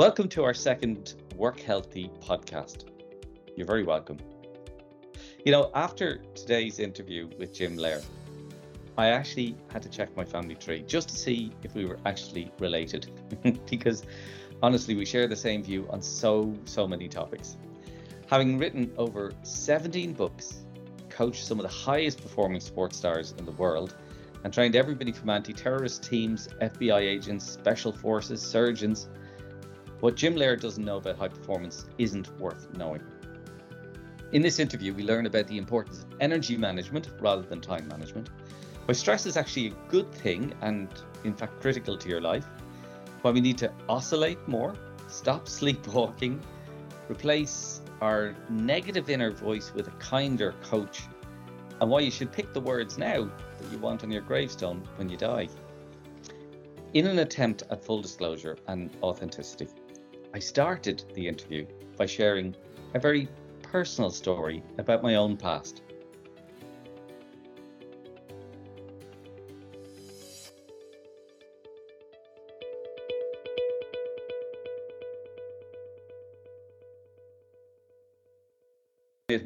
Welcome to our second Work Healthy podcast. You're very welcome. You know, after today's interview with Jim Loehr, I actually had to check my family tree just to see if we were actually related because honestly, we share the same view on so many topics. Having written over 17 books, coached some of the highest performing sports stars in the world, and trained everybody from anti-terrorist teams, FBI agents, special forces, surgeons. What Jim Loehr doesn't know about high performance isn't worth knowing. In this interview, we learn about the importance of energy management rather than time management, why stress is actually a good thing and in fact critical to your life, why we need to oscillate more, stop sleepwalking, replace our negative inner voice with a kinder coach, and why you should pick the words now that you want on your gravestone when you die. In an attempt at full disclosure and authenticity, I started the interview by sharing a very personal story about my own past.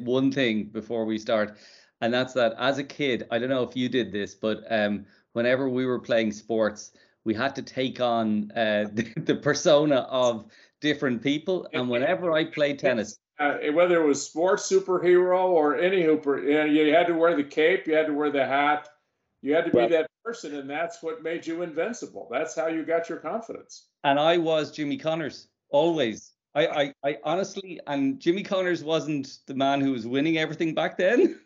One thing before we start, and that's that as a kid, I don't know if you did this, but whenever we were playing sports, we had to take on the persona of different people. And whenever I played tennis, whether it was sports superhero or any hooper, you had to wear the cape, you had to wear the hat, you had to be that person, and that's what made you invincible. That's how you got your confidence. And I was Jimmy Connors always. I honestly, and Jimmy Connors wasn't the man who was winning everything back then.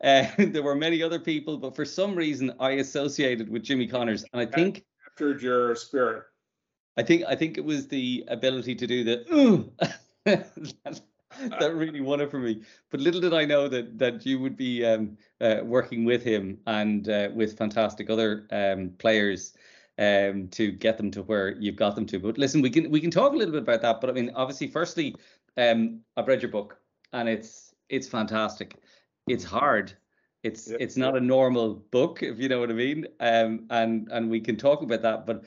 There were many other people, but for some reason I associated with Jimmy Connors, and I think captured your spirit. I think it was the ability to do the ooh that really won it for me. But little did I know that you would be working with him and with fantastic other players. To get them to where you've got them to. But listen, we can talk a little bit about that. But I mean, obviously, firstly, I've read your book, and it's fantastic. It's hard. It's not a normal book, if you know what I mean. And we can talk about that. But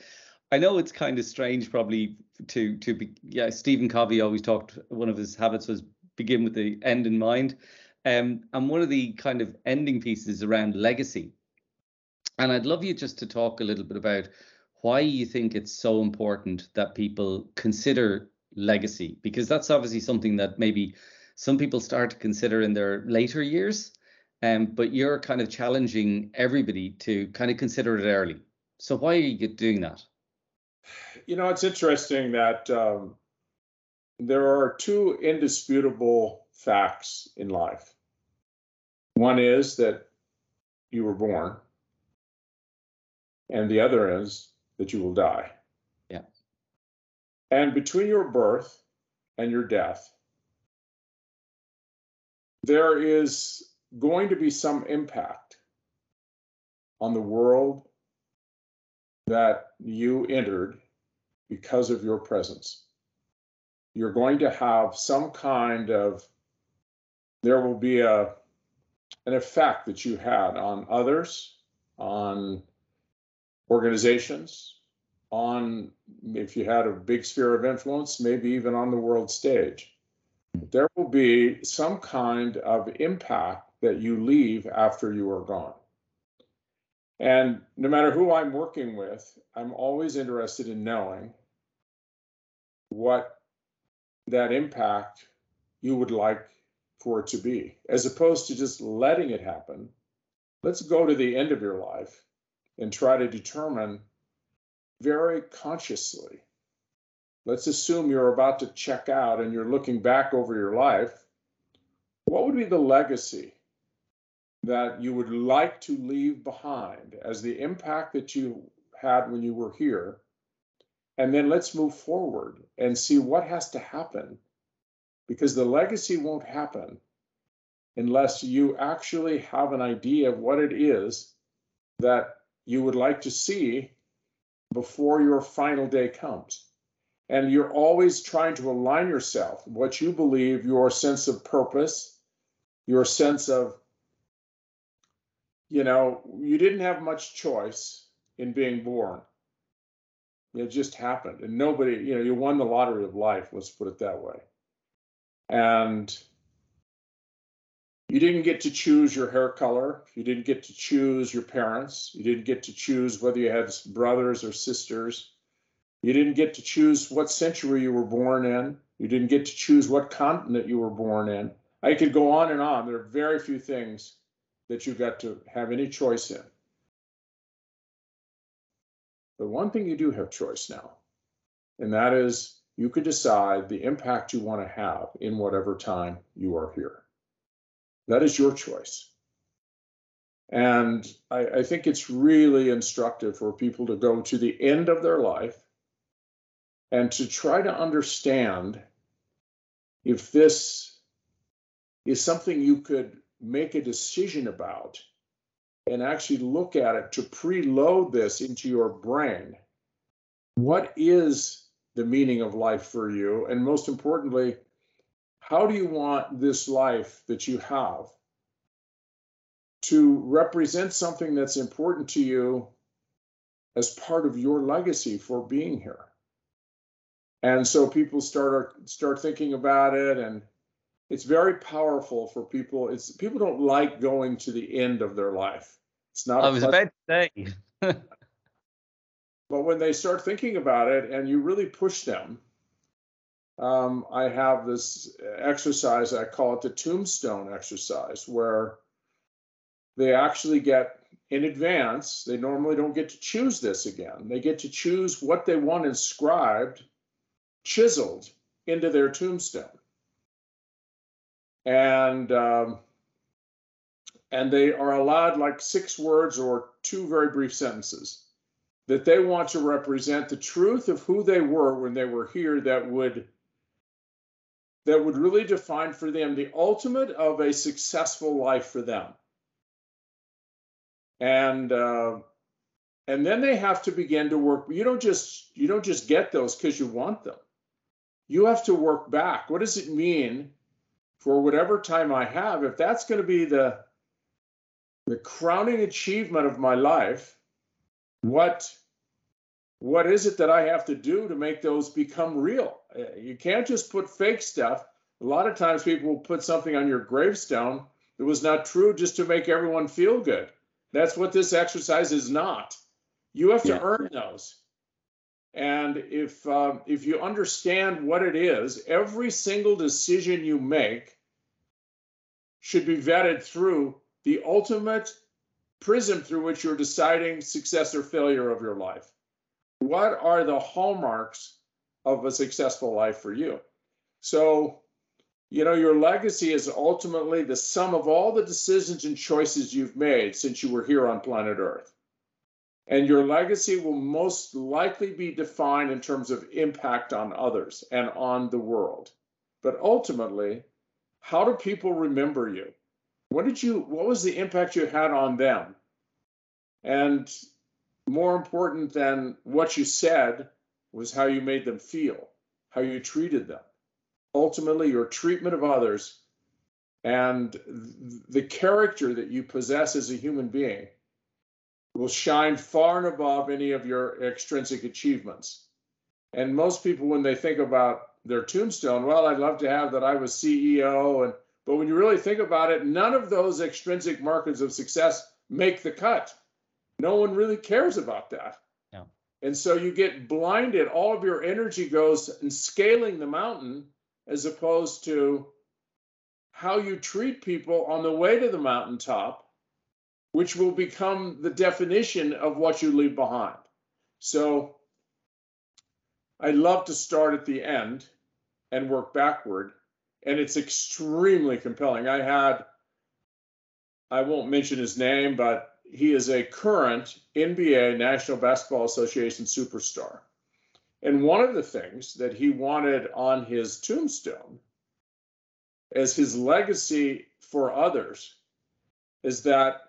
I know it's kind of strange, probably to be. Yeah, Stephen Covey always talked. One of his habits was begin with the end in mind. And one of the kind of ending pieces around legacy. And I'd love you just to talk a little bit about why you think it's so important that people consider legacy, because that's obviously something that maybe some people start to consider in their later years, but you're kind of challenging everybody to kind of consider it early. So why are you doing that? You know, it's interesting that there are two indisputable facts in life. One is that you were born. And the other is that you will die. Yeah. And between your birth and your death, there is going to be some impact on the world that you entered because of your presence. You're going to have some kind of, there will be an effect that you had on others, on organizations, on, if you had a big sphere of influence, maybe even on the world stage. There will be some kind of impact that you leave after you are gone. And no matter who I'm working with, I'm always interested in knowing what that impact you would like for it to be, as opposed to just letting it happen. Let's go to the end of your life and try to determine very consciously. Let's assume you're about to check out and you're looking back over your life. What would be the legacy that you would like to leave behind as the impact that you had when you were here? And then let's move forward and see what has to happen, because the legacy won't happen unless you actually have an idea of what it is that you would like to see before your final day comes. And you're always trying to align yourself, what you believe, your sense of purpose, your sense of, you didn't have much choice in being born. It just happened. And nobody, you won the lottery of life, let's put it that way. And you didn't get to choose your hair color. You didn't get to choose your parents. You didn't get to choose whether you had brothers or sisters. You didn't get to choose what century you were born in. You didn't get to choose what continent you were born in. I could go on and on. There are very few things that you got to have any choice in. But one thing you do have choice now, and that is you could decide the impact you want to have in whatever time you are here. That is your choice. And I think it's really instructive for people to go to the end of their life and to try to understand if this is something you could make a decision about and actually look at it to preload this into your brain. What is the meaning of life for you? And most importantly, how do you want this life that you have to represent something that's important to you as part of your legacy for being here? And so people start thinking about it, and it's very powerful for people. People don't like going to the end of their life. It's not. I was about to say. But when they start thinking about it, and you really push them, I have this exercise. I call it the tombstone exercise, where they actually get in advance. They normally don't get to choose this again. They get to choose what they want inscribed, chiseled into their tombstone. And they are allowed like 6 words or 2 very brief sentences that they want to represent the truth of who they were when they were here, that would really define for them the ultimate of a successful life for them. And then they have to begin to work. You don't just get those because you want them. You have to work back. What does it mean for whatever time I have, if that's going to be the crowning achievement of my life, what is it that I have to do to make those become real? You can't just put fake stuff. A lot of times people will put something on your gravestone that was not true just to make everyone feel good. That's what this exercise is not. You have to earn those. And if you understand what it is, every single decision you make should be vetted through the ultimate prism through which you're deciding success or failure of your life. What are the hallmarks of a successful life for you? So, your legacy is ultimately the sum of all the decisions and choices you've made since you were here on planet Earth. And your legacy will most likely be defined in terms of impact on others and on the world. But ultimately, how do people remember you? What was the impact you had on them? And more important than what you said was how you made them feel, how you treated them. Ultimately, your treatment of others and the character that you possess as a human being will shine far and above any of your extrinsic achievements. And most people, when they think about their tombstone, well, I'd love to have that I was CEO. But when you really think about it, none of those extrinsic markers of success make the cut. No one really cares about that. No. And so you get blinded. All of your energy goes in scaling the mountain as opposed to how you treat people on the way to the mountaintop, which will become the definition of what you leave behind. So I love to start at the end and work backward, and it's extremely compelling. I won't mention his name, but he is a current NBA, National Basketball Association superstar. And one of the things that he wanted on his tombstone as his legacy for others is that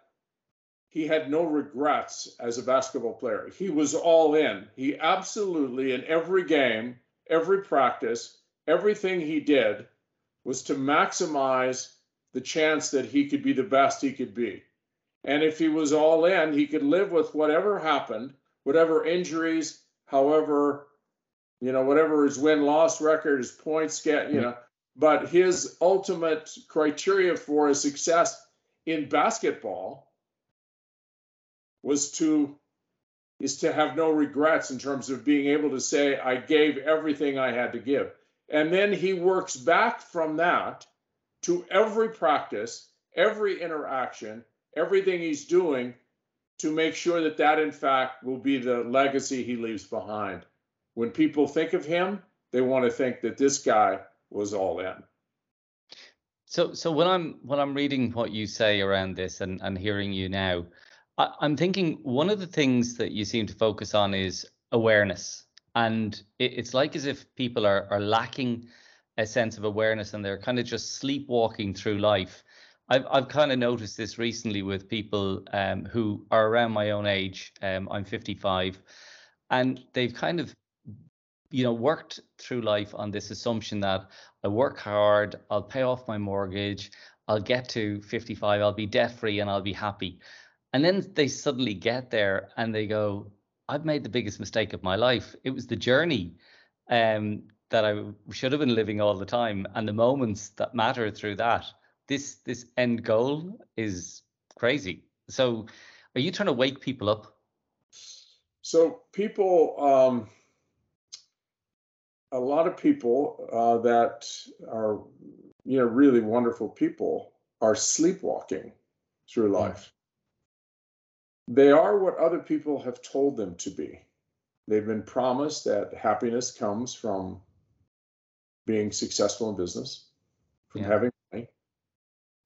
he had no regrets as a basketball player. He was all in. He absolutely, in every game, every practice, everything he did was to maximize the chance that he could be the best he could be. And if he was all in, he could live with whatever happened, whatever injuries, However, you know, whatever his win-loss record, his points get, you know, but his ultimate criteria for his success in basketball was to have no regrets in terms of being able to say, I gave everything I had to give. And then he works back from that to every practice, every interaction, everything he's doing to make sure that that, in fact, will be the legacy he leaves behind. When people think of him, they want to think that this guy was all in. So when I'm reading what you say around this and hearing you now, I'm thinking one of the things that you seem to focus on is awareness. And it's like as if people are lacking a sense of awareness and they're kind of just sleepwalking through life. I've kind of noticed this recently with people who are around my own age. I'm 55, and they've kind of, you know, worked through life on this assumption that I work hard, I'll pay off my mortgage, I'll get to 55, I'll be debt-free and I'll be happy. And then they suddenly get there and they go, I've made the biggest mistake of my life. It was the journey that I should have been living all the time and the moments that matter through that. This end goal is crazy. So are you trying to wake people up? So a lot of people that are, you know, really wonderful people are sleepwalking through life. They are what other people have told them to be. They've been promised that happiness comes from being successful in business, from having money,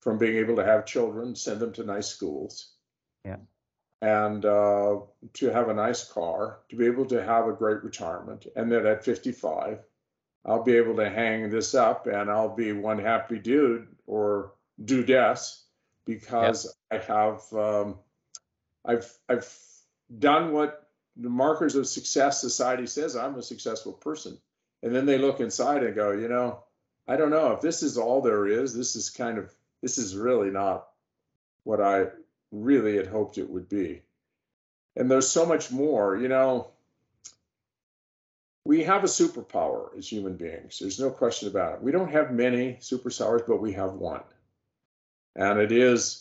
from being able to have children, send them to nice schools, and to have a nice car, to be able to have a great retirement, and that at 55, I'll be able to hang this up and I'll be one happy dude or dudess because I have... I've done what the markers of success society says. I'm a successful person. And then they look inside and go, you know, I don't know if this is all there is. This is really not what I really had hoped it would be. And there's so much more, you know, we have a superpower as human beings. There's no question about it. We don't have many superpowers, but we have one. And it is,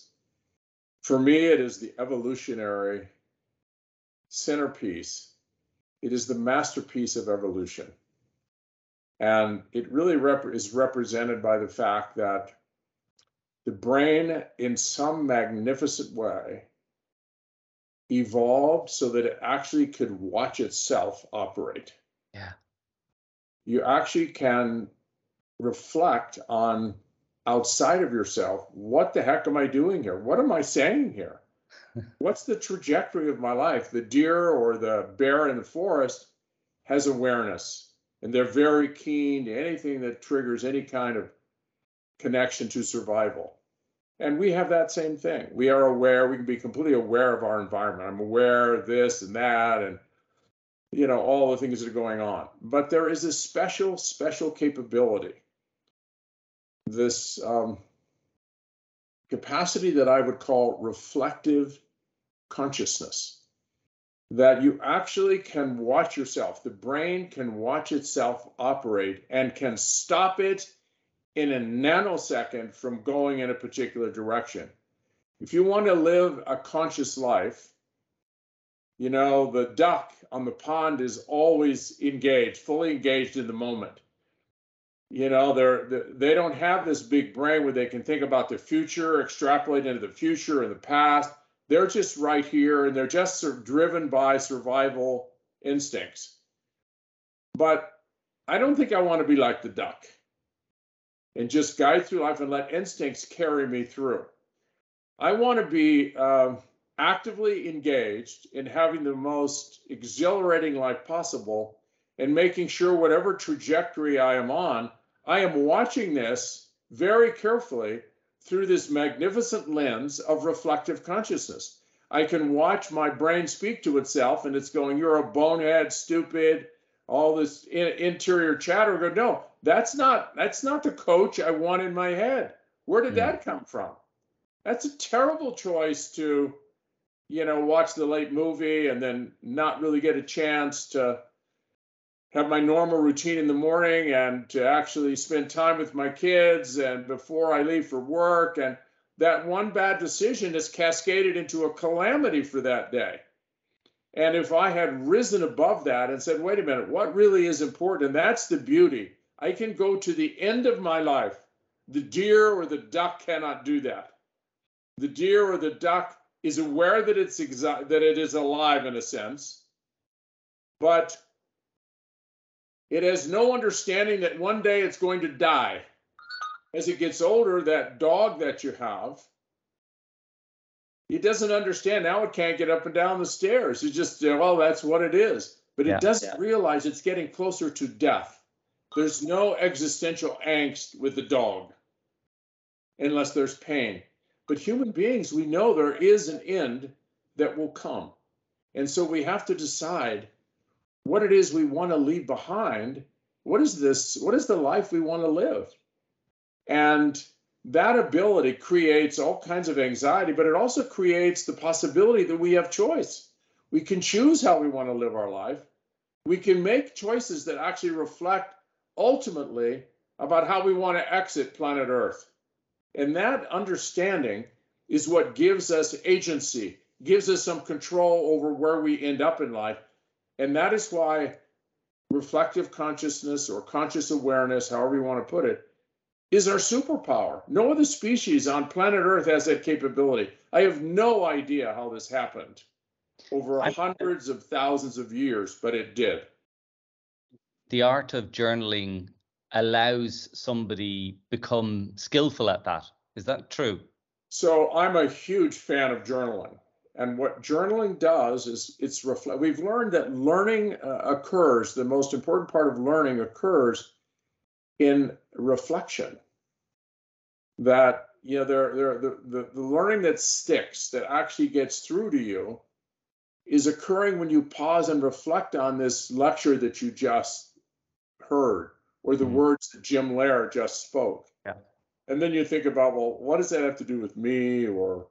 for me, it is the evolutionary centerpiece. It is the masterpiece of evolution. And it really is represented by the fact that the brain, in some magnificent way, evolved so that it actually could watch itself operate. Yeah. You actually can reflect on outside of yourself, what the heck am I doing here? What am I saying here? What's the trajectory of my life? The deer or the bear in the forest has awareness, and they're very keen to anything that triggers any kind of connection to survival. And we have that same thing. We are aware, we can be completely aware of our environment. I'm aware of this and that and, you know, all the things that are going on. But there is a special, special capability, this capacity that I would call reflective consciousness, that you actually can watch yourself. The brain can watch itself operate and can stop it in a nanosecond from going in a particular direction. If you want to live a conscious life, you know, the duck on the pond is always engaged, fully engaged in the moment. You know, they don't have this big brain where they can think about the future, extrapolate into the future and the past. They're just right here, and they're just sort of driven by survival instincts. But I don't think I want to be like the duck and just guide through life and let instincts carry me through. I want to be actively engaged in having the most exhilarating life possible and making sure whatever trajectory I am on, I am watching this very carefully through this magnificent lens of reflective consciousness. I can watch my brain speak to itself, and it's going, you're a bonehead, stupid, all this interior chatter. I go, no, that's not the coach I want in my head. Where did that come from? That's a terrible choice to, you know, watch the late movie and then not really get a chance to have my normal routine in the morning and to actually spend time with my kids and before I leave for work. And that one bad decision is cascaded into a calamity for that day. And if I had risen above that and said, wait a minute, what really is important? And that's the beauty. I can go to the end of my life. The deer or the duck cannot do that. The deer or the duck is aware that it is alive in a sense, but it has no understanding that one day it's going to die. As it gets older, that dog that you have, it doesn't understand. Now it can't get up and down the stairs. It's just, well, that's what it is. But it doesn't realize it's getting closer to death. There's no existential angst with the dog, unless there's pain. But human beings, we know there is an end that will come. And so we have to decide what it is we want to leave behind. What is this? What is the life we want to live? And that ability creates all kinds of anxiety, but it also creates the possibility that we have choice. We can choose how we want to live our life. We can make choices that actually reflect ultimately about how we want to exit planet Earth. And that understanding is what gives us agency, gives us some control over where we end up in life. And that is why reflective consciousness or conscious awareness, however you want to put it, is our superpower. No other species on planet Earth has that capability. I have no idea how this happened over hundreds of thousands of years, but it did. The art of journaling allows somebody become skillful at that. Is that true? So I'm a huge fan of journaling. And what journaling does is it's reflect. We've learned that learning occurs. The most important part of learning occurs in reflection. That, you know, the learning that sticks, that actually gets through to you, is occurring when you pause and reflect on this lecture that you just heard, or the words that Jim Loehr just spoke. Yeah. And then you think about, well, what does that have to do with me? Or,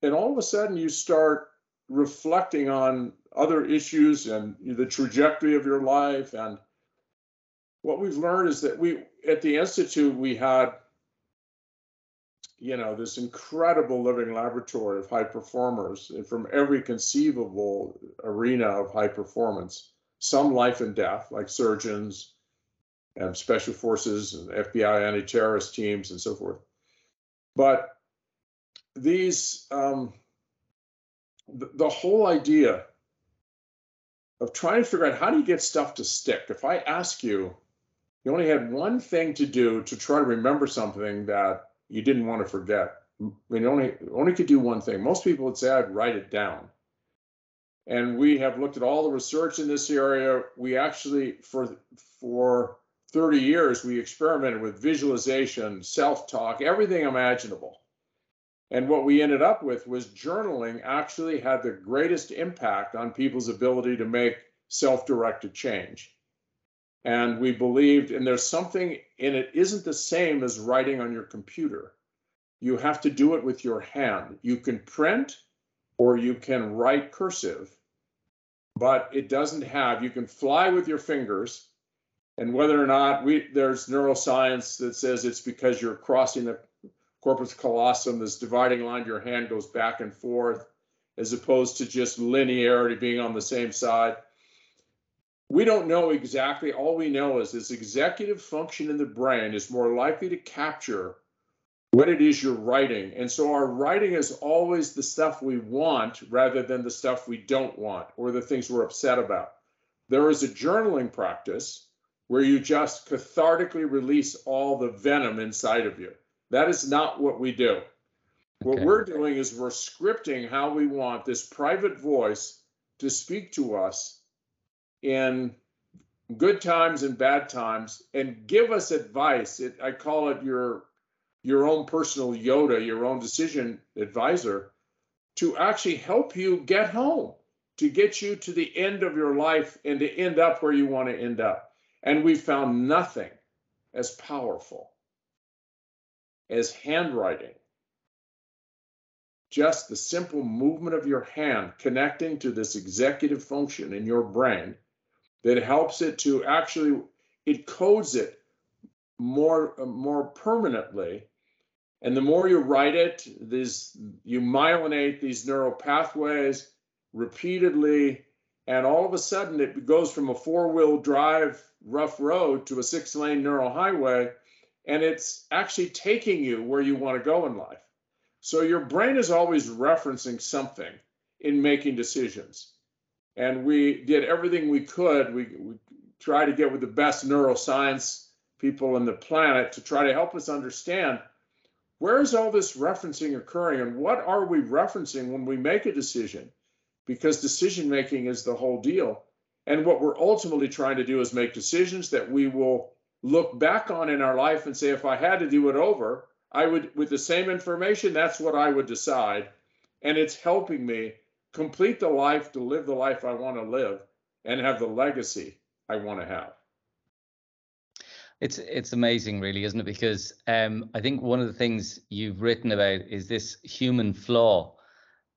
and all of a sudden you start reflecting on other issues and the trajectory of your life. And what we've learned is that we, at the Institute, we had, you know, this incredible living laboratory of high performers from every conceivable arena of high performance, some life and death, like surgeons and special forces and FBI anti-terrorist teams and so forth. But these, the whole idea of trying to figure out how do you get stuff to stick? If I ask you, you only had one thing to do to try to remember something that you didn't want to forget. I mean, only could do one thing. Most people would say, I'd write it down. And we have looked at all the research in this area. We actually, for 30 years, we experimented with visualization, self-talk, everything imaginable. And what we ended up with was journaling actually had the greatest impact on people's ability to make self-directed change. And we believed, and there's something in it isn't the same as writing on your computer. You have to do it with your hand. You can print or you can write cursive, but it doesn't have, you can fly with your fingers. And whether or not there's neuroscience that says it's because you're crossing the corpus callosum, this dividing line, your hand goes back and forth, as opposed to just linearity being on the same side. We don't know exactly. All we know is this executive function in the brain is more likely to capture what it is you're writing. And so our writing is always the stuff we want rather than the stuff we don't want or the things we're upset about. There is a journaling practice where you just cathartically release all the venom inside of you. That is not what we do. Okay. What we're doing is we're scripting how we want this private voice to speak to us in good times and bad times, and give us advice. I call it your own personal Yoda, your own decision advisor, to actually help you get home, to get you to the end of your life and to end up where you want to end up. And we found nothing as powerful as handwriting. Just the simple movement of your hand connecting to this executive function in your brain that helps it to actually, it codes it more permanently. And the more you write it, you myelinate these neural pathways repeatedly, and all of a sudden it goes from a four-wheel drive rough road to a six-lane neural highway, and it's actually taking you where you want to go in life. So your brain is always referencing something in making decisions. And we did everything we could. We tried to get with the best neuroscience people on the planet to try to help us understand, where is all this referencing occurring, and what are we referencing when we make a decision? Because decision-making is the whole deal. And what we're ultimately trying to do is make decisions that we will look back on in our life and say, if I had to do it over, I would, with the same information, that's what I would decide. And it's helping me complete the life, to live the life I want to live and have the legacy I want to have. It's amazing, really, isn't it? Because I think one of the things you've written about is this human flaw,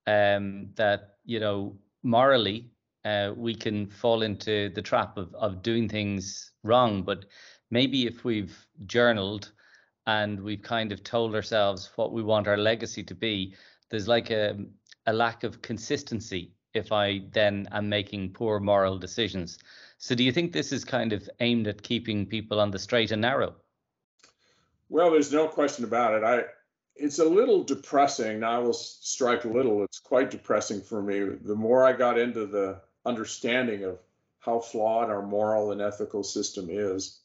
that, you know, morally, we can fall into the trap of doing things wrong. But maybe if we've journaled and we've kind of told ourselves what we want our legacy to be, there's like a lack of consistency if I then am making poor moral decisions. So do you think this is kind of aimed at keeping people on the straight and narrow? Well, there's no question about it. It's a little depressing. Now I will strike a little. It's quite depressing for me. The more I got into the understanding of how flawed our moral and ethical system is,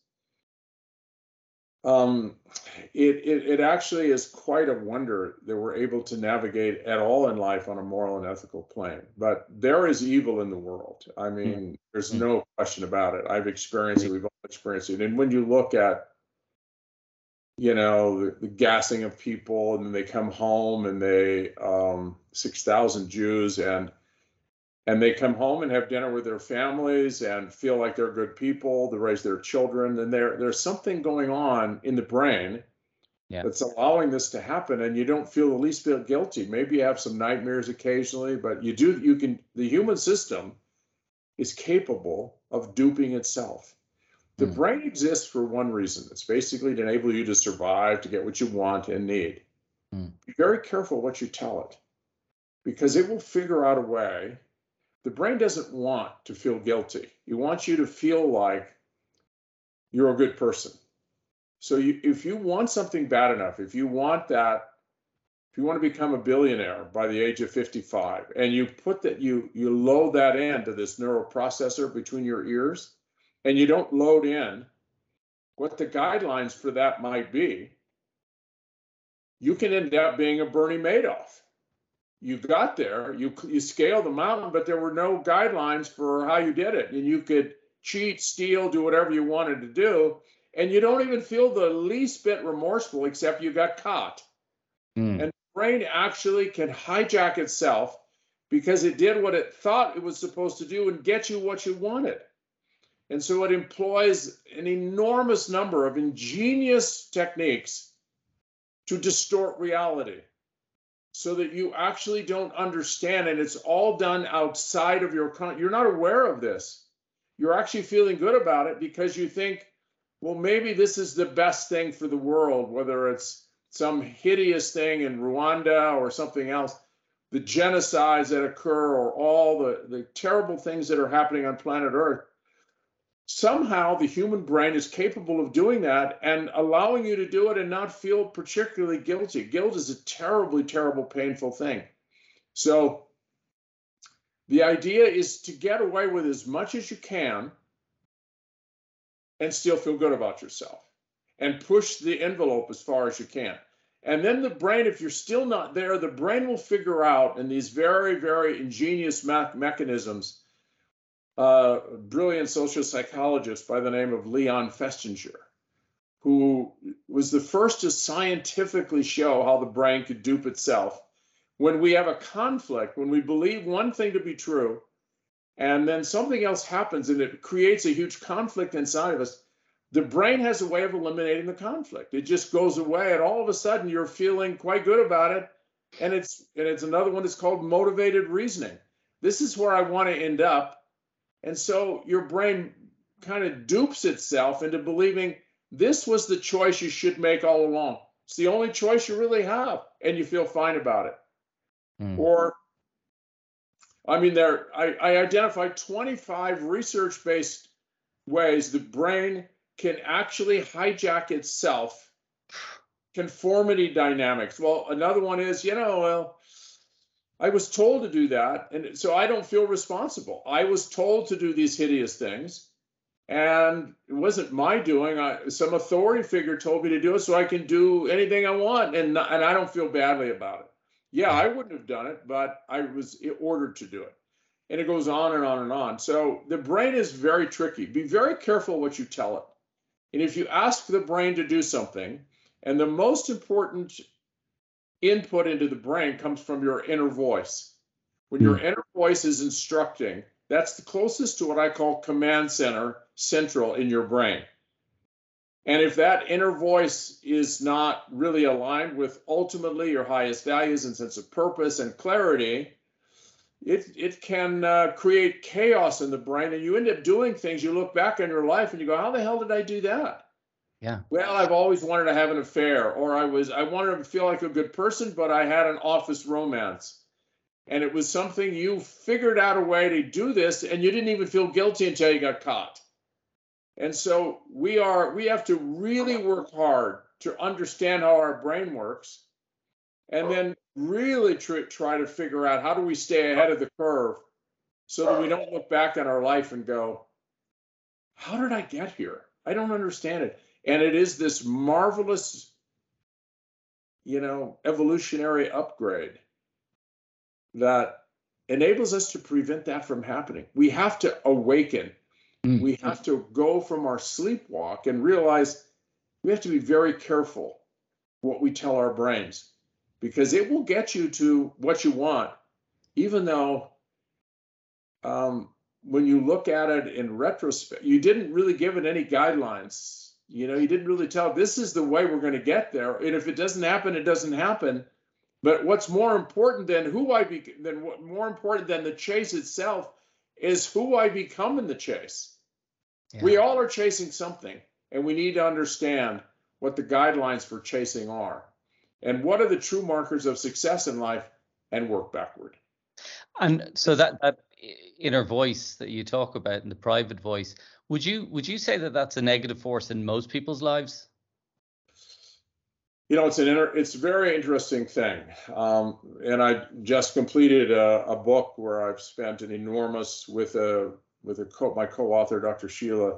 it actually is quite a wonder that we're able to navigate at all in life on a moral and ethical plane. But there is evil in the world. I mean, there's no question about it. I've experienced it. We've all experienced it. And when you look at, you know, the gassing of people, and then they come home and they 6,000 Jews, and they come home and have dinner with their families and feel like they're good people. They raise their children, and there's something going on in the brain that's allowing this to happen, and you don't feel the least bit guilty. Maybe you have some nightmares occasionally, but you do. You can. The human system is capable of duping itself. The brain exists for one reason. It's basically to enable you to survive, to get what you want and need. Be very careful what you tell it, because it will figure out a way. The brain doesn't want to feel guilty. It wants you to feel like you're a good person. So if you want something bad enough, if you want that, if you want to become a billionaire by the age of 55, and you put that, you load that into this neuroprocessor between your ears, and you don't load in what the guidelines for that might be, you can end up being a Bernie Madoff. You got there, you scaled the mountain, but there were no guidelines for how you did it. And you could cheat, steal, do whatever you wanted to do. And you don't even feel the least bit remorseful, except you got caught. And the brain actually can hijack itself, because it did what it thought it was supposed to do and get you what you wanted. And so it employs an enormous number of ingenious techniques to distort reality, so that you actually don't understand, and it's all done outside of your, you're not aware of this. You're actually feeling good about it because you think, well, maybe this is the best thing for the world, whether it's some hideous thing in Rwanda or something else, the genocides that occur, or all the terrible things that are happening on planet Earth. Somehow the human brain is capable of doing that and allowing you to do it and not feel particularly guilty. Guilt is a terribly, terrible, painful thing. So the idea is to get away with as much as you can and still feel good about yourself, and push the envelope as far as you can. And then the brain, if you're still not there, the brain will figure out in these very, very ingenious mechanisms. A brilliant social psychologist by the name of Leon Festinger, who was the first to scientifically show how the brain could dupe itself. When we have a conflict, when we believe one thing to be true, and then something else happens and it creates a huge conflict inside of us, the brain has a way of eliminating the conflict. It just goes away, and all of a sudden you're feeling quite good about it. And it's another one that's called motivated reasoning. This is where I want to end up. And so your brain kind of dupes itself into believing this was the choice you should make all along. It's the only choice you really have, and you feel fine about it. Mm. Or, I mean, I identified 25 research-based ways the brain can actually hijack itself. Conformity dynamics. Well, another one is, well, I was told to do that, and so I don't feel responsible. I was told to do these hideous things, and it wasn't my doing. Some authority figure told me to do it, so I can do anything I want, and I don't feel badly about it. Yeah, I wouldn't have done it, but I was ordered to do it. And it goes on and on and on. So the brain is very tricky. Be very careful what you tell it. And if you ask the brain to do something, and the most important input into the brain comes from your inner voice. When your inner voice is instructing, that's the closest to what I call command center, central in your brain. And if that inner voice is not really aligned with ultimately your highest values and sense of purpose and clarity, it can create chaos in the brain, and you end up doing things. You look back on your life and you go, how the hell did I do that? Yeah. Well, I've always wanted to have an affair, or I wanted to feel like a good person, but I had an office romance. And it was something you figured out a way to do this, and you didn't even feel guilty until you got caught. And so we have to really work hard to understand how our brain works, and then really try to figure out how do we stay ahead of the curve so that we don't look back on our life and go, how did I get here? I don't understand it. And it is this marvelous, evolutionary upgrade that enables us to prevent that from happening. We have to awaken. Mm. We have to go from our sleepwalk and realize we have to be very careful what we tell our brains, because it will get you to what you want, even though when you look at it in retrospect, you didn't really give it any guidelines. You didn't really tell, this is the way we're going to get there. And if it doesn't happen, it doesn't happen. But what's more important than more important than the chase itself is who I become in the chase. Yeah. We all are chasing something, and we need to understand what the guidelines for chasing are and what are the true markers of success in life, and work backward. And so that inner voice that you talk about, and the private voice, would you say that that's a negative force in most people's lives? It's a very interesting thing. And I just completed a book where I've spent an enormous my co-author, Dr. Sheila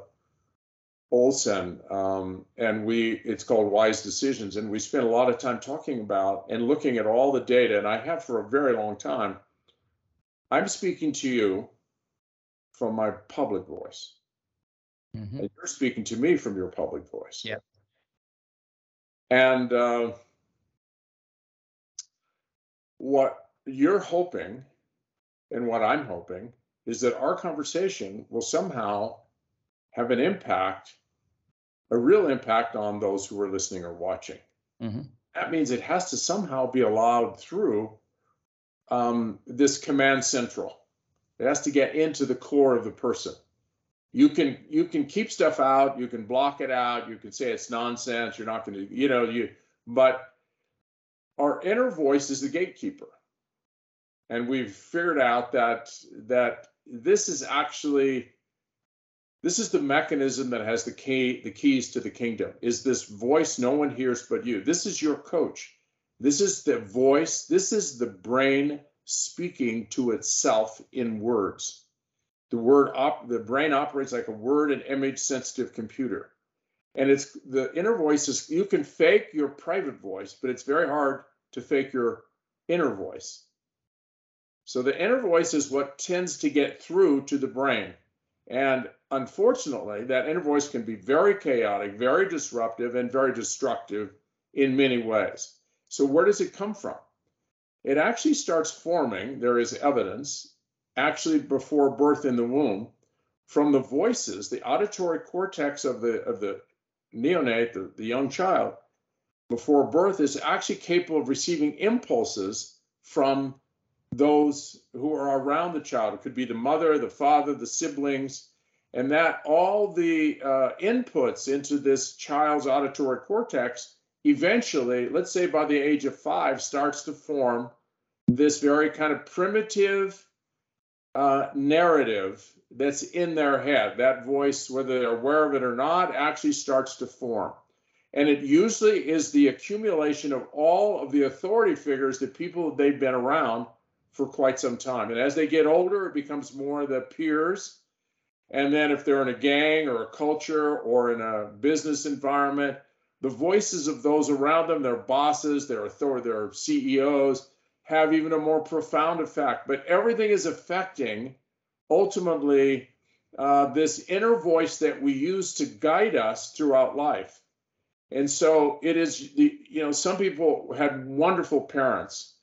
Olson, and it's called Wise Decisions, and we spent a lot of time talking about and looking at all the data, and I have for a very long time. I'm speaking to you from my public voice. Mm-hmm. And you're speaking to me from your public voice. Yeah. And what you're hoping and what I'm hoping is that our conversation will somehow have an impact, a real impact on those who are listening or watching. Mm-hmm. That means it has to somehow be allowed through this command central. It has to get into the core of the person. You can keep stuff out, you can block it out, you can say it's nonsense, you're not going to, but our inner voice is the gatekeeper. And we've figured out that this is the mechanism that has the keys to the kingdom, is this voice no one hears but you. This is your coach. This is the voice. This is the brain speaking to itself in words. The brain operates like a word and image sensitive computer. And it's the inner voice is, you can fake your private voice, but it's very hard to fake your inner voice. So the inner voice is what tends to get through to the brain. And unfortunately, that inner voice can be very chaotic, very disruptive, and very destructive in many ways. So where does it come from? It actually starts forming, there is evidence, actually before birth in the womb, from the voices, the auditory cortex of the neonate, the young child, before birth is actually capable of receiving impulses from those who are around the child. It could be the mother, the father, the siblings, and that all the inputs into this child's auditory cortex eventually, let's say by the age of 5, starts to form this very kind of primitive narrative that's in their head. That voice, whether they're aware of it or not, actually starts to form. And it usually is the accumulation of all of the authority figures, the people they've been around for quite some time. And as they get older, it becomes more the peers. And then if they're in a gang or a culture or in a business environment, the voices of those around them, their bosses, their authority, their CEOs, have even a more profound effect. But everything is affecting, ultimately, this inner voice that we use to guide us throughout life. And so it is, some people had wonderful parents.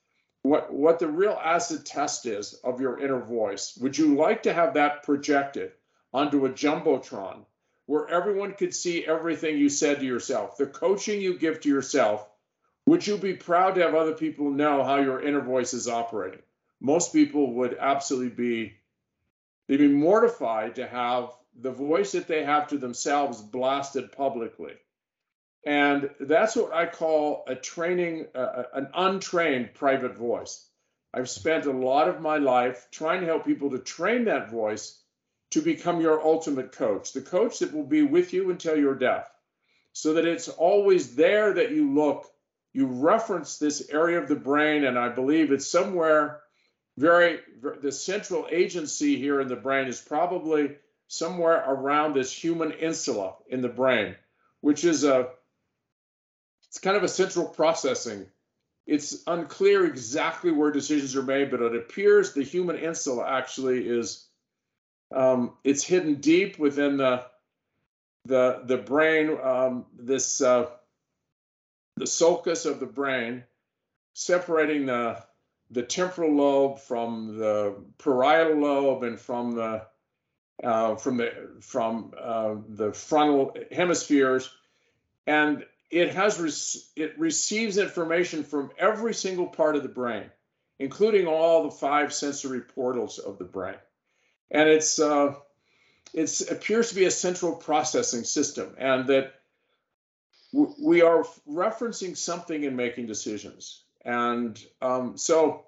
What the real acid test is of your inner voice, would you like to have that projected onto a jumbotron where everyone could see everything you said to yourself, the coaching you give to yourself? Would you be proud to have other people know how your inner voice is operating? Most people would absolutely they'd be mortified to have the voice that they have to themselves blasted publicly. And that's what I call a training, an untrained private voice. I've spent a lot of my life trying to help people to train that voice to become your ultimate coach, the coach that will be with you until your death, so that it's always there that you look, you reference this area of the brain, and I believe it's somewhere the central agency here in the brain is probably somewhere around this human insula in the brain, which is it's kind of a central processing. It's unclear exactly where decisions are made, but it appears the human insula actually is, it's hidden deep within the brain, the sulcus of the brain, separating the temporal lobe from the parietal lobe and from the frontal hemispheres, and it has it receives information from every single part of the brain, including all the 5 sensory portals of the brain, and it appears to be a central processing system, and that we are referencing something in making decisions. And so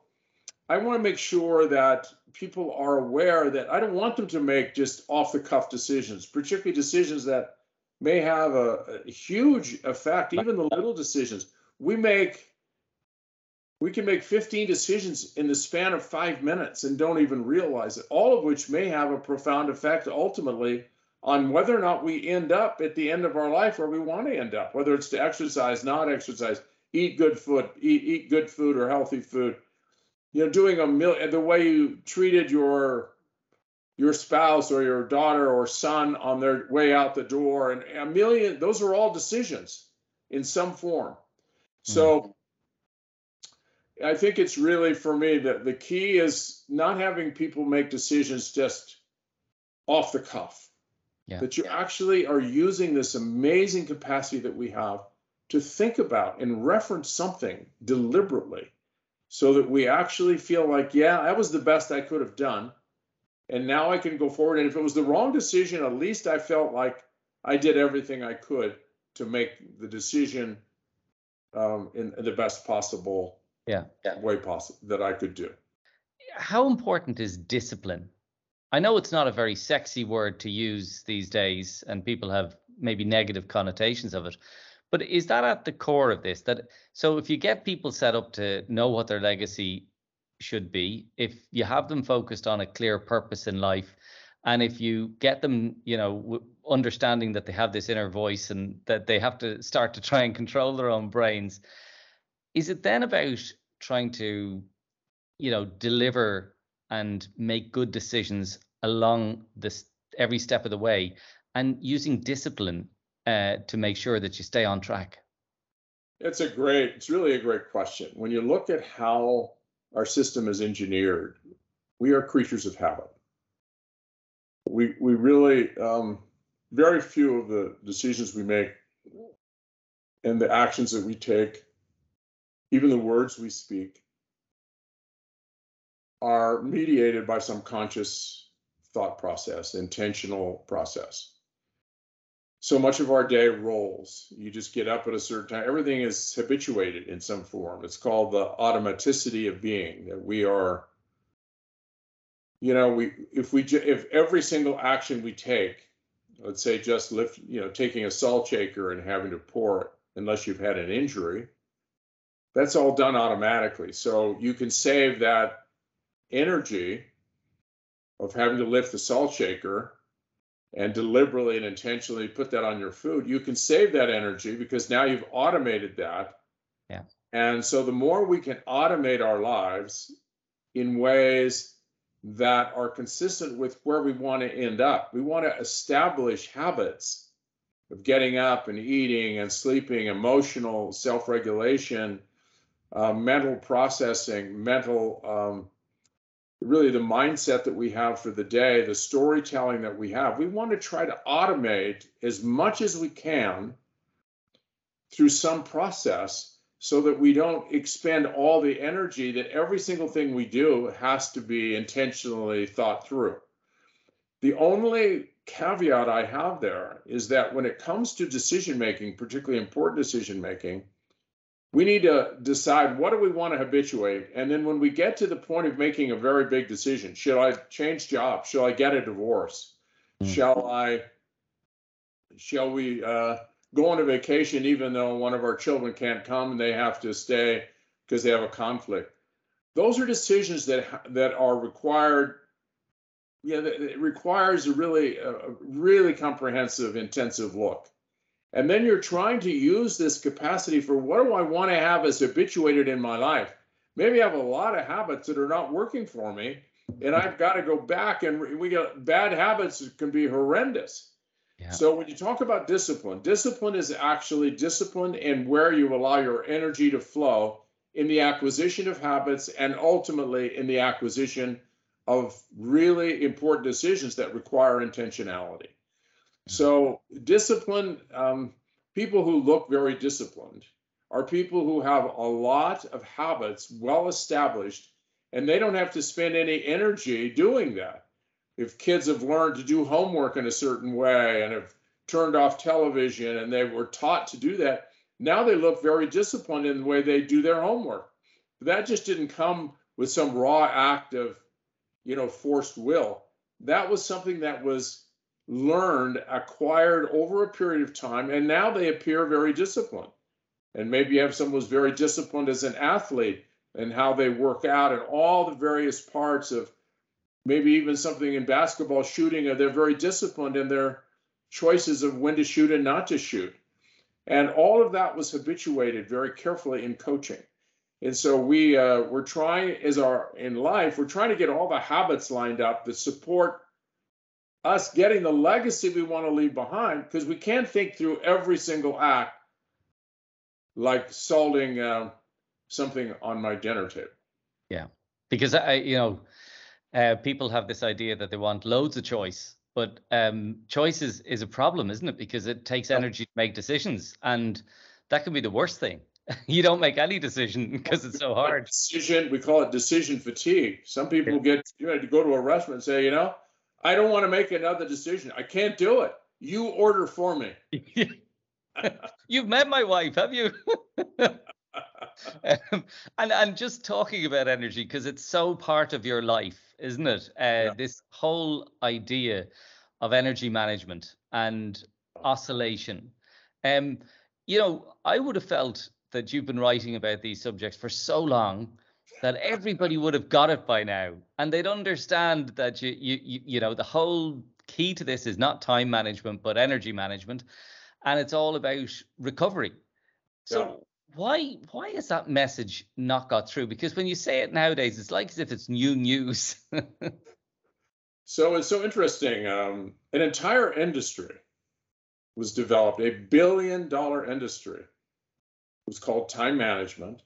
I want to make sure that people are aware that I don't want them to make just off-the-cuff decisions, particularly decisions that may have a huge effect, even the little decisions. We can make 15 decisions in the span of 5 minutes and don't even realize it, all of which may have a profound effect ultimately on whether or not we end up at the end of our life where we want to end up, whether it's to exercise, not exercise, eat good food or healthy food, doing the way you treated your spouse or your daughter or son on their way out the door, and a million, those are all decisions in some form. So I think it's really, for me, that the key is not having people make decisions just off the cuff. Yeah. That you actually are using this amazing capacity that we have to think about and reference something deliberately so that we actually feel like, yeah, that was the best I could have done. And now I can go forward. And if it was the wrong decision, at least I felt like I did everything I could to make the decision in the best possible way possible that I could do. How important is discipline? I know it's not a very sexy word to use these days, and people have maybe negative connotations of it, but is that at the core of this? So if you get people set up to know what their legacy should be, if you have them focused on a clear purpose in life, and if you get them, understanding that they have this inner voice and that they have to start to try and control their own brains, is it then about trying to, deliver and make good decisions along every step of the way, and using discipline to make sure that you stay on track? It's really a great question. When you look at how our system is engineered, we are creatures of habit. We really, very few of the decisions we make and the actions that we take, even the words we speak, are mediated by some conscious thought process, intentional process. So much of our day rolls. You just get up at a certain time. Everything is habituated in some form. It's called the automaticity of being, that we are, you know, if every single action we take, let's say just lift, you know, taking a salt shaker and having to pour it, unless you've had an injury, that's all done automatically. So you can save that energy of having to lift the salt shaker and deliberately and intentionally put that on your food. You can save that energy because now you've automated that. Yeah. And so the more we can automate our lives in ways that are consistent with where we want to end up, we want to establish habits of getting up and eating and sleeping, emotional self-regulation, mental processing, mental, really the mindset that we have for the day, the storytelling that we have. We want to try to automate as much as we can through some process so that we don't expend all the energy, that every single thing we do has to be intentionally thought through. The only caveat I have there is that when it comes to decision-making, particularly important decision-making, we need to decide what do we want to habituate. And then when we get to the point of making a very big decision, should I change jobs? Shall I get a divorce? Mm-hmm. Shall we go on a vacation even though one of our children can't come and they have to stay because they have a conflict? Those are decisions that are required. Yeah, it requires a really comprehensive, intensive look. And then you're trying to use this capacity for what do I want to have as habituated in my life? Maybe I have a lot of habits that are not working for me, and I've got to go back, and we got bad habits that can be horrendous. Yeah. So when you talk about discipline is actually discipline and where you allow your energy to flow in the acquisition of habits and ultimately in the acquisition of really important decisions that require intentionality. So discipline, people who look very disciplined are people who have a lot of habits well established, and they don't have to spend any energy doing that. If kids have learned to do homework in a certain way and have turned off television and they were taught to do that, now they look very disciplined in the way they do their homework. But that just didn't come with some raw act of, you know, forced will. That was something that was learned, acquired over a period of time, and now they appear very disciplined. And maybe you have someone who's very disciplined as an athlete and how they work out and all the various parts of maybe even something in basketball shooting, or they're very disciplined in their choices of when to shoot and not to shoot. And all of that was habituated very carefully in coaching. And so we're trying, we're trying to get all the habits lined up that support us getting the legacy we want to leave behind, because we can't think through every single act like salting something on my dinner table. Yeah, because people have this idea that they want loads of choice, but choices is a problem, isn't it? Because it takes energy to make decisions, and that can be the worst thing. You don't make any decision because it's so hard. We call it decision fatigue. Some people get to go to a restaurant and say, I don't want to make another decision. I can't do it. You order for me. You've met my wife, have you? And just talking about energy, because it's so part of your life, isn't it? This whole idea of energy management and oscillation. I would have felt that you've been writing about these subjects for so long that everybody would have got it by now, and they'd understand that you know the whole key to this is not time management but energy management, and it's all about recovery. So why is that message not got through? Because when you say it nowadays, it's like as if it's new news. So it's so interesting. An entire industry was developed, $1 billion industry. It was called time management.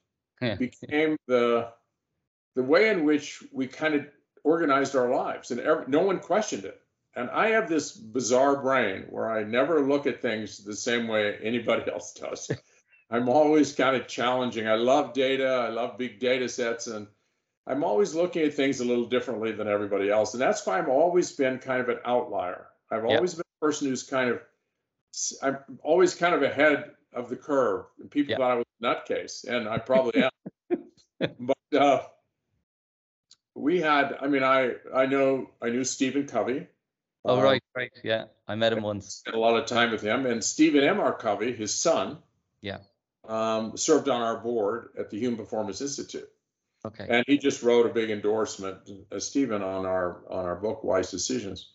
Became the way in which we kind of organized our lives, and no one questioned it. And I have this bizarre brain where I never look at things the same way anybody else does. I'm always kind of challenging. I love data. I love big data sets. And I'm always looking at things a little differently than everybody else. And that's why I've always been kind of an outlier. I've always been a person who's kind of, I'm always kind of ahead of the curve. And people thought I was a nutcase, and I probably am. But we had, I mean, I knew Stephen Covey. Oh, right. Yeah. I met him once. Spent a lot of time with him. And Stephen M R Covey, his son, served on our board at the Human Performance Institute. Okay. And he just wrote a big endorsement, Stephen, on our book, Wise Decisions.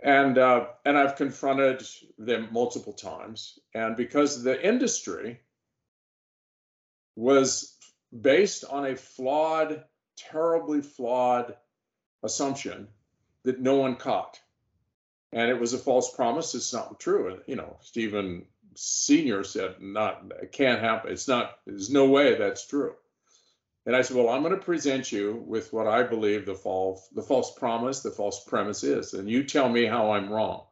And I've confronted them multiple times. And because the industry was based on a flawed, terribly flawed assumption that no one caught. And it was a false promise. It's not true. And, you know, Stephen Sr. said, it can't happen. It's not, there's no way that's true. And I said, well, I'm going to present you with what I believe the false premise is. And you tell me how I'm wrong.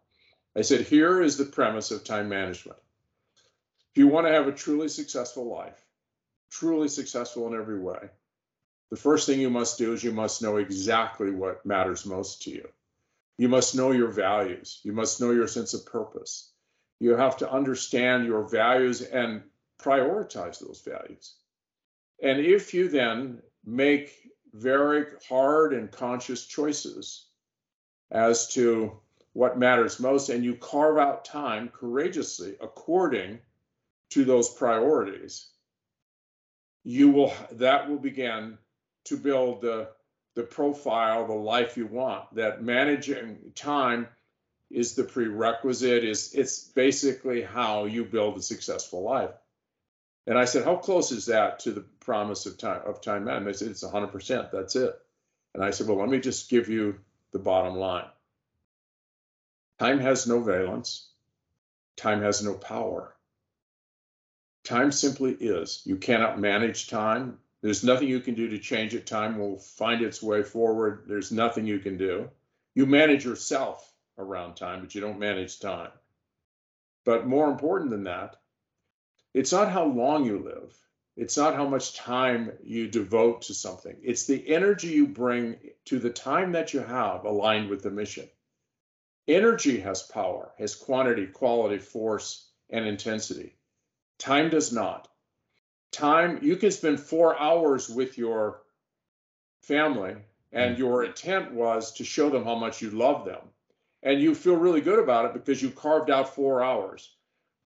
I said, here is the premise of time management. If you want to have a truly successful life, truly successful in every way, the first thing you must do is you must know exactly what matters most to you. You must know your values. You must know your sense of purpose. You have to understand your values and prioritize those values. And if you then make very hard and conscious choices as to what matters most, and you carve out time courageously according to those priorities, that will begin to build the profile, the life you want. That managing time is the prerequisite. It's basically how you build a successful life. And I said, how close is that to the promise of time management? They said, it's 100%, that's it. And I said, well, let me just give you the bottom line. Time has no valence. Time has no power. Time simply is. You cannot manage time. There's nothing you can do to change it. Time will find its way forward. There's nothing you can do. You manage yourself around time, but you don't manage time. But more important than that, it's not how long you live. It's not how much time you devote to something. It's the energy you bring to the time that you have aligned with the mission. Energy has power, has quantity, quality, force, and intensity. Time does not. Time, you can spend 4 hours with your family, and your intent was to show them how much you love them. And you feel really good about it because you carved out 4 hours.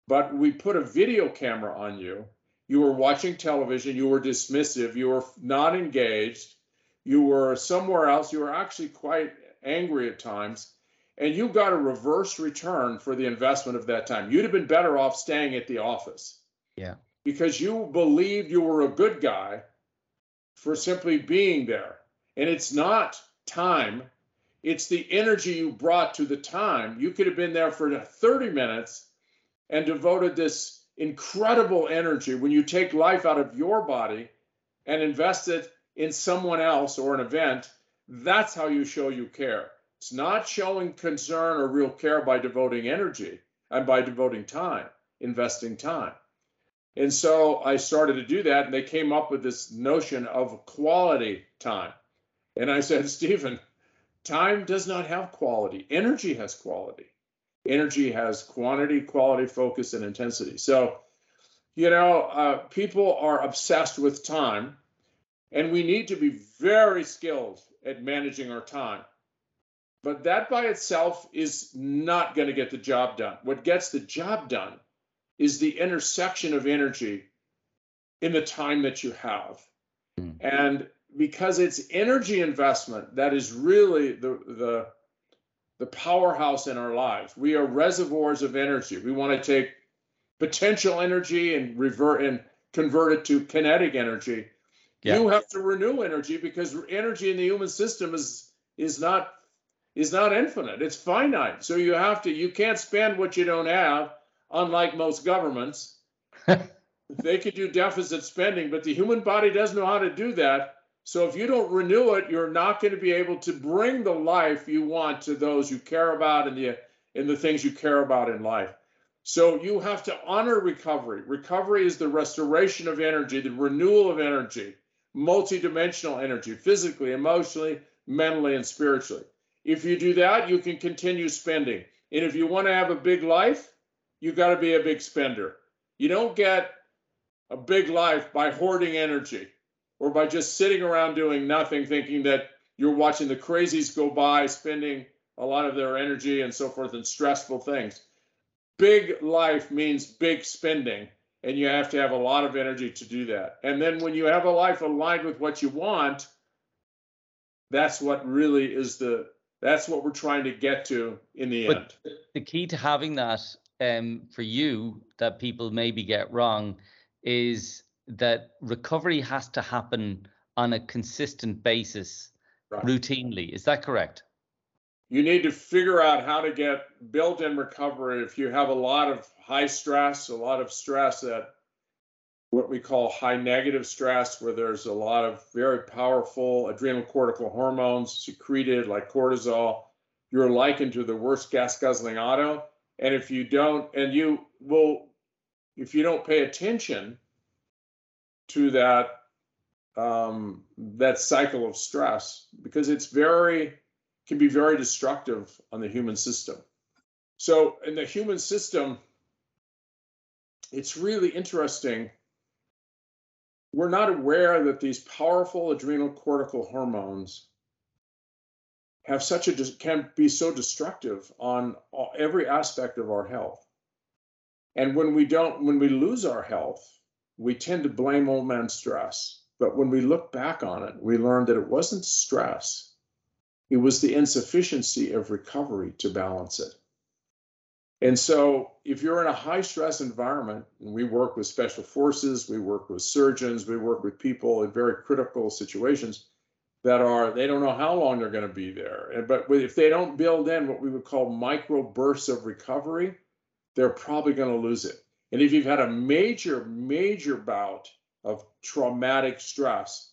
But we put a video camera on you. You were watching television. You were dismissive. You were not engaged. You were somewhere else. You were actually quite angry at times. And you got a reverse return for the investment of that time. You'd have been better off staying at the office. Yeah. Because you believed you were a good guy for simply being there. And it's not time. It's the energy you brought to the time. You could have been there for 30 minutes and devoted this incredible energy when you take life out of your body and invest it in someone else or an event. That's how you show you care. It's not showing concern or real care by devoting energy and by devoting time, investing time. And so I started to do that, and they came up with this notion of quality time. And I said, Stephen, time does not have quality. Energy has quality. Energy has quantity, quality, focus, and intensity. So, you know, people are obsessed with time, and we need to be very skilled at managing our time. But that by itself is not going to get the job done. What gets the job done is the intersection of energy in the time that you have. Mm. And because it's energy investment that is really the powerhouse in our lives. We are reservoirs of energy. We want to take potential energy and convert it to kinetic energy. Yeah. You have to renew energy because energy in the human system is not infinite. It's finite. So you can't spend what you don't have, unlike most governments. They could do deficit spending, but the human body doesn't know how to do that. So if you don't renew it, you're not going to be able to bring the life you want to those you care about and the things you care about in life. So you have to honor recovery. Recovery is the restoration of energy, the renewal of energy, multidimensional energy, physically, emotionally, mentally, and spiritually. If you do that, you can continue spending. And if you want to have a big life, you got to be a big spender. You don't get a big life by hoarding energy or by just sitting around doing nothing, thinking that you're watching the crazies go by, spending a lot of their energy and so forth and stressful things. Big life means big spending, and you have to have a lot of energy to do that. And then when you have a life aligned with what you want, that's what really is the, that's what we're trying to get to in the end. But the key to having that for you that people maybe get wrong is that recovery has to happen on a consistent basis, right, routinely. Is that correct? You need to figure out how to get built-in recovery if you have a lot of high stress, a lot of stress that what we call high negative stress, where there's a lot of very powerful adrenal cortical hormones secreted like cortisol. You're likened to the worst gas-guzzling auto. And if you don't, and you will, if you don't pay attention to that, that cycle of stress, because it's very, can be very destructive on the human system. So in the human system, it's really interesting. We're not aware that these powerful adrenal cortical hormones have such a, can be so destructive on every aspect of our health. And when we don't, when we lose our health, we tend to blame old man stress. But when we look back on it, we learned that it wasn't stress. It was the insufficiency of recovery to balance it. And so if you're in a high stress environment, and we work with special forces, we work with surgeons, we work with people in very critical situations that are, they don't know how long they're going to be there. But if they don't build in what we would call micro bursts of recovery, they're probably going to lose it. And if you've had a major, major bout of traumatic stress,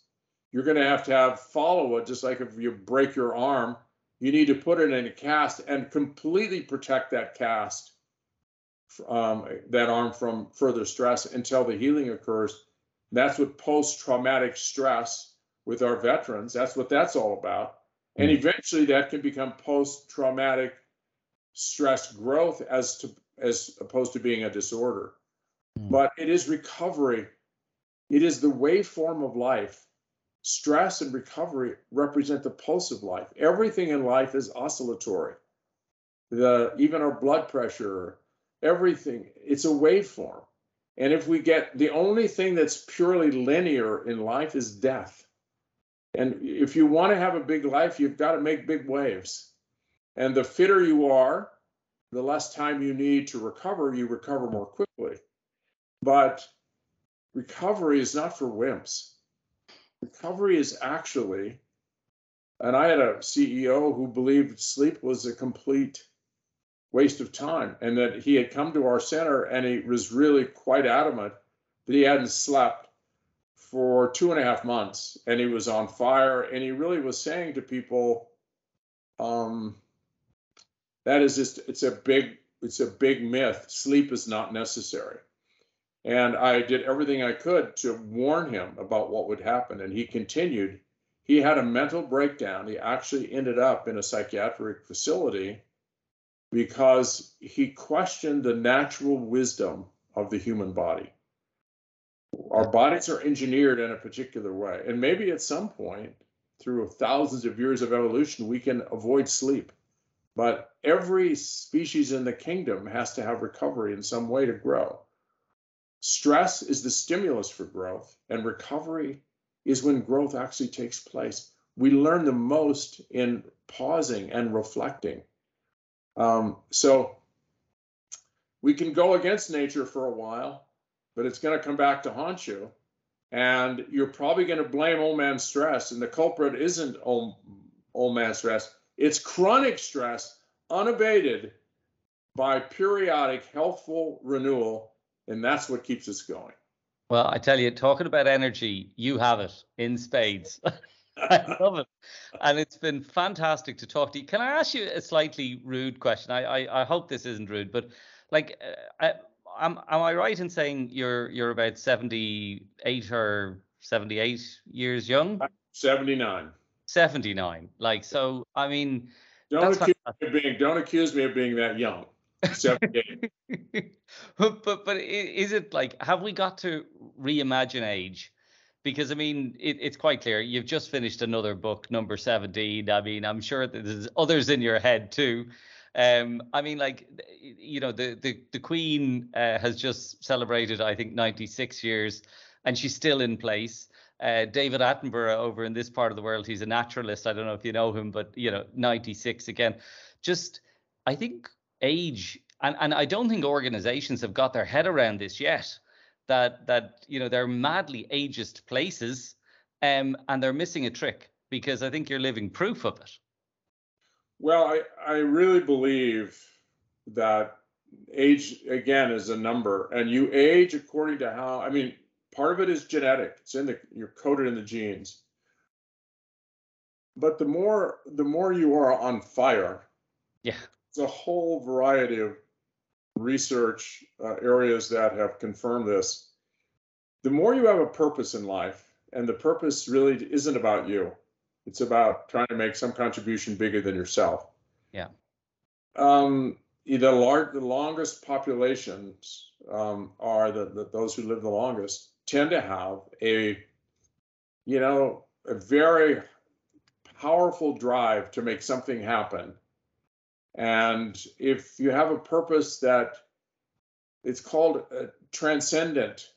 you're going to have follow-up, just like if you break your arm, you need to put it in a cast and completely protect that cast, that arm from further stress until the healing occurs. That's what post-traumatic stress with our veterans, that's what that's all about. And eventually that can become post-traumatic stress growth as opposed to being a disorder. But it is recovery. It is the waveform of life. Stress and recovery represent the pulse of life. Everything in life is oscillatory. Even our blood pressure, everything, it's a waveform. And if we get, the only thing that's purely linear in life is death. And if you want to have a big life, you've got to make big waves. And the fitter you are, the less time you need to recover, you recover more quickly. But recovery is not for wimps. Recovery is actually, and I had a CEO who believed sleep was a complete waste of time, and that he had come to our center and he was really quite adamant that he hadn't slept for 2.5 months and he was on fire. And he really was saying to people, that is just, it's a big myth. Sleep is not necessary. And I did everything I could to warn him about what would happen. And he continued. He had a mental breakdown. He actually ended up in a psychiatric facility because he questioned the natural wisdom of the human body. Our bodies are engineered in a particular way. And maybe at some point, through thousands of years of evolution, we can avoid sleep. But every species in the kingdom has to have recovery in some way to grow. Stress is the stimulus for growth, and recovery is when growth actually takes place. We learn the most in pausing and reflecting. So we can go against nature for a while, but it's going to come back to haunt you. And you're probably going to blame old man stress. And the culprit isn't old man stress. It's chronic stress unabated by periodic healthful renewal. And that's what keeps us going. Well, I tell you, talking about energy, you have it in spades. I love it. And it's been fantastic to talk to you. Can I ask you a slightly rude question? I hope this isn't rude, but like, am I right in saying you're about 78 or 78 years young? 79. 79. Like, so, I mean... Don't accuse me of being that young. 78. But is it like, have we got to reimagine age? Because, I mean, it's quite clear. You've just finished another book, number 17. I mean, I'm sure that there's others in your head too. I mean, like, you know, the Queen has just celebrated, I think, 96 years, and she's still in place. David Attenborough over in this part of the world, he's a naturalist. I don't know if you know him, but, you know, 96 again. Just, I think age, and I don't think organizations have got their head around this yet, that you know, they're madly ageist places, and they're missing a trick, because I think you're living proof of it. Well, I really believe that age, again, is a number, and you age according to how, I mean, part of it is genetic. It's you're coded in the genes. But the more you are on fire, yeah, there's a whole variety of research areas that have confirmed this. The more you have a purpose in life, and the purpose really isn't about you. It's about trying to make some contribution bigger than yourself. Yeah. The longest populations are those who live the longest tend to have a very powerful drive to make something happen. And if you have a purpose that, it's called a transcendent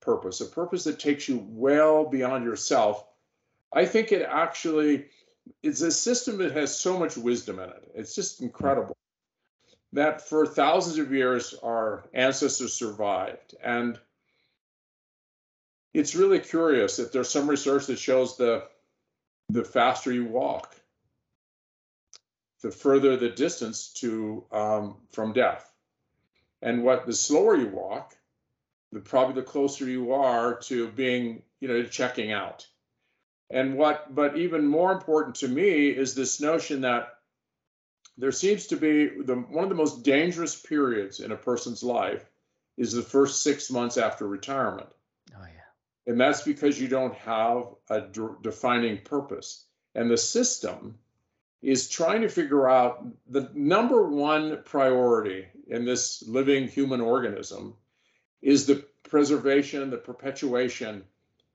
purpose, a purpose that takes you well beyond yourself, I think it actually, it's a system that has so much wisdom in it. It's just incredible that for thousands of years, our ancestors survived. And it's really curious that there's some research that shows the faster you walk, the further the distance to from death. And what the slower you walk, probably the closer you are to being, you know, checking out. And but even more important to me is this notion that there seems to be one of the most dangerous periods in a person's life is the first 6 months after retirement. Oh, yeah. And that's because you don't have a defining purpose. And the system is trying to figure out the number one priority in this living human organism is the preservation, the perpetuation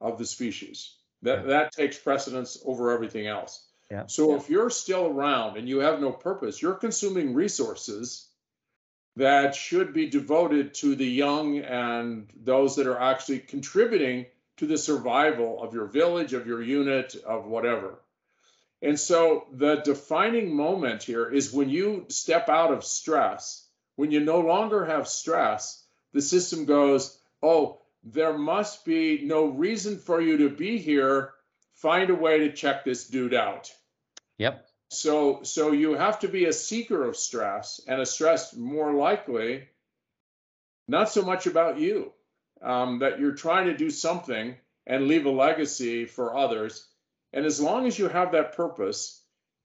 of the species. That takes precedence over everything else. Yeah. So if you're still around and you have no purpose, you're consuming resources that should be devoted to the young and those that are actually contributing to the survival of your village, of your unit, of whatever. And so the defining moment here is when you step out of stress, when you no longer have stress, the system goes, oh, there must be no reason for you to be here. Find a way to check this dude out. Yep. So you have to be a seeker of stress, and a stress more likely, not so much about you, that you're trying to do something and leave a legacy for others. And as long as you have that purpose,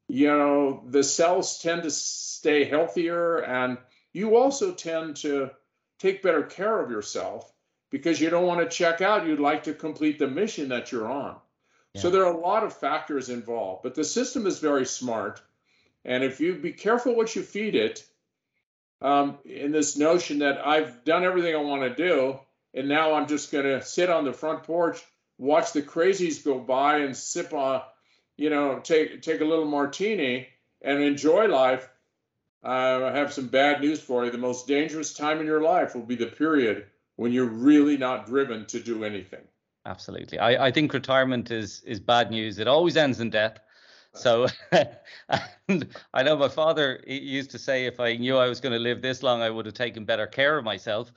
you know, the cells tend to stay healthier, and you also tend to take better care of yourself because you don't want to check out. You'd like to complete the mission that you're on. Yeah. So there are a lot of factors involved, but the system is very smart. And if you be careful what you feed it, in this notion that I've done everything I want to do, and now I'm just going to sit on the front porch, watch the crazies go by and sip on, you know, take a little martini and enjoy life, I have some bad news for you. The most dangerous time in your life will be the period when you're really not driven to do anything. Absolutely. I think retirement is bad news. It always ends in death. So and I know my father used to say, if I knew I was going to live this long, I would have taken better care of myself.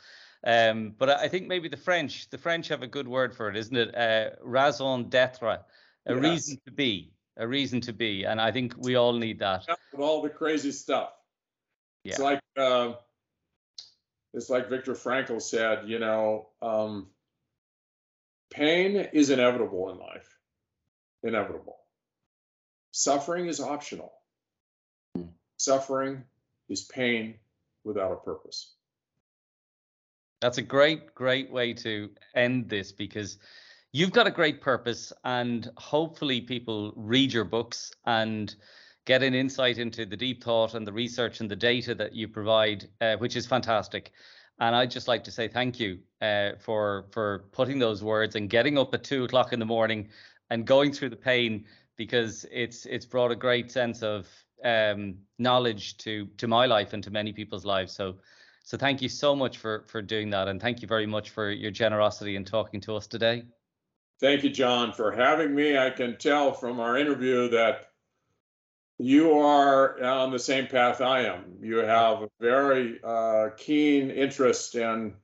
But I think maybe the French have a good word for it, isn't it? Raison d'être, a reason to be, And I think we all need that. With all the crazy stuff. Yeah. It's like Viktor Frankl said, you know, pain is inevitable in life, inevitable. Suffering is optional. Suffering is pain without a purpose. That's a great way to end this, because You've got a great purpose, and hopefully people read your books and get an insight into the deep thought and the research and the data that you provide, which is fantastic. And I'd just like to say thank you for putting those words and getting up at 2 o'clock in the morning and going through the pain, because it's brought a great sense of knowledge to my life and to many people's lives. So thank you so much for doing that. And thank you very much for your generosity in talking to us today. Thank you, John, for having me. I can tell from our interview that you are on the same path I am. You have a very keen interest in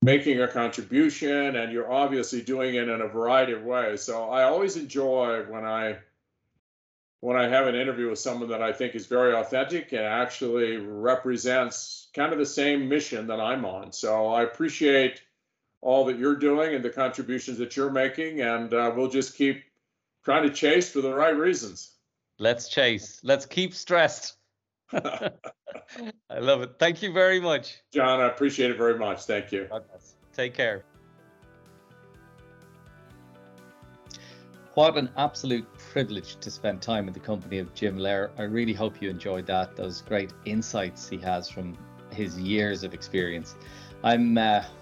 making a contribution, and you're obviously doing it in a variety of ways. So I always enjoy when I have an interview with someone that I think is very authentic and actually represents kind of the same mission that I'm on. So I appreciate all that you're doing and the contributions that you're making, and we'll just keep trying to chase for the right reasons. Let's chase. Let's keep stressed. I love it. Thank you very much, John. I appreciate it very much. Thank you. Take care. What an absolute privilege to spend time in the company of Jim Loehr. I really hope you enjoyed that. Those great insights he has from his years of experience. I'm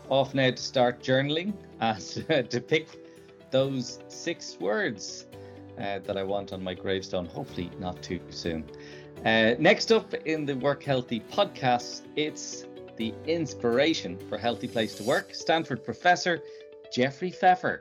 off now to start journaling and to pick those 6 words that I want on my gravestone, hopefully not too soon. Next up in the Work Healthy podcast, it's the inspiration for Healthy Place to Work, Stanford professor Jeffrey Pfeffer.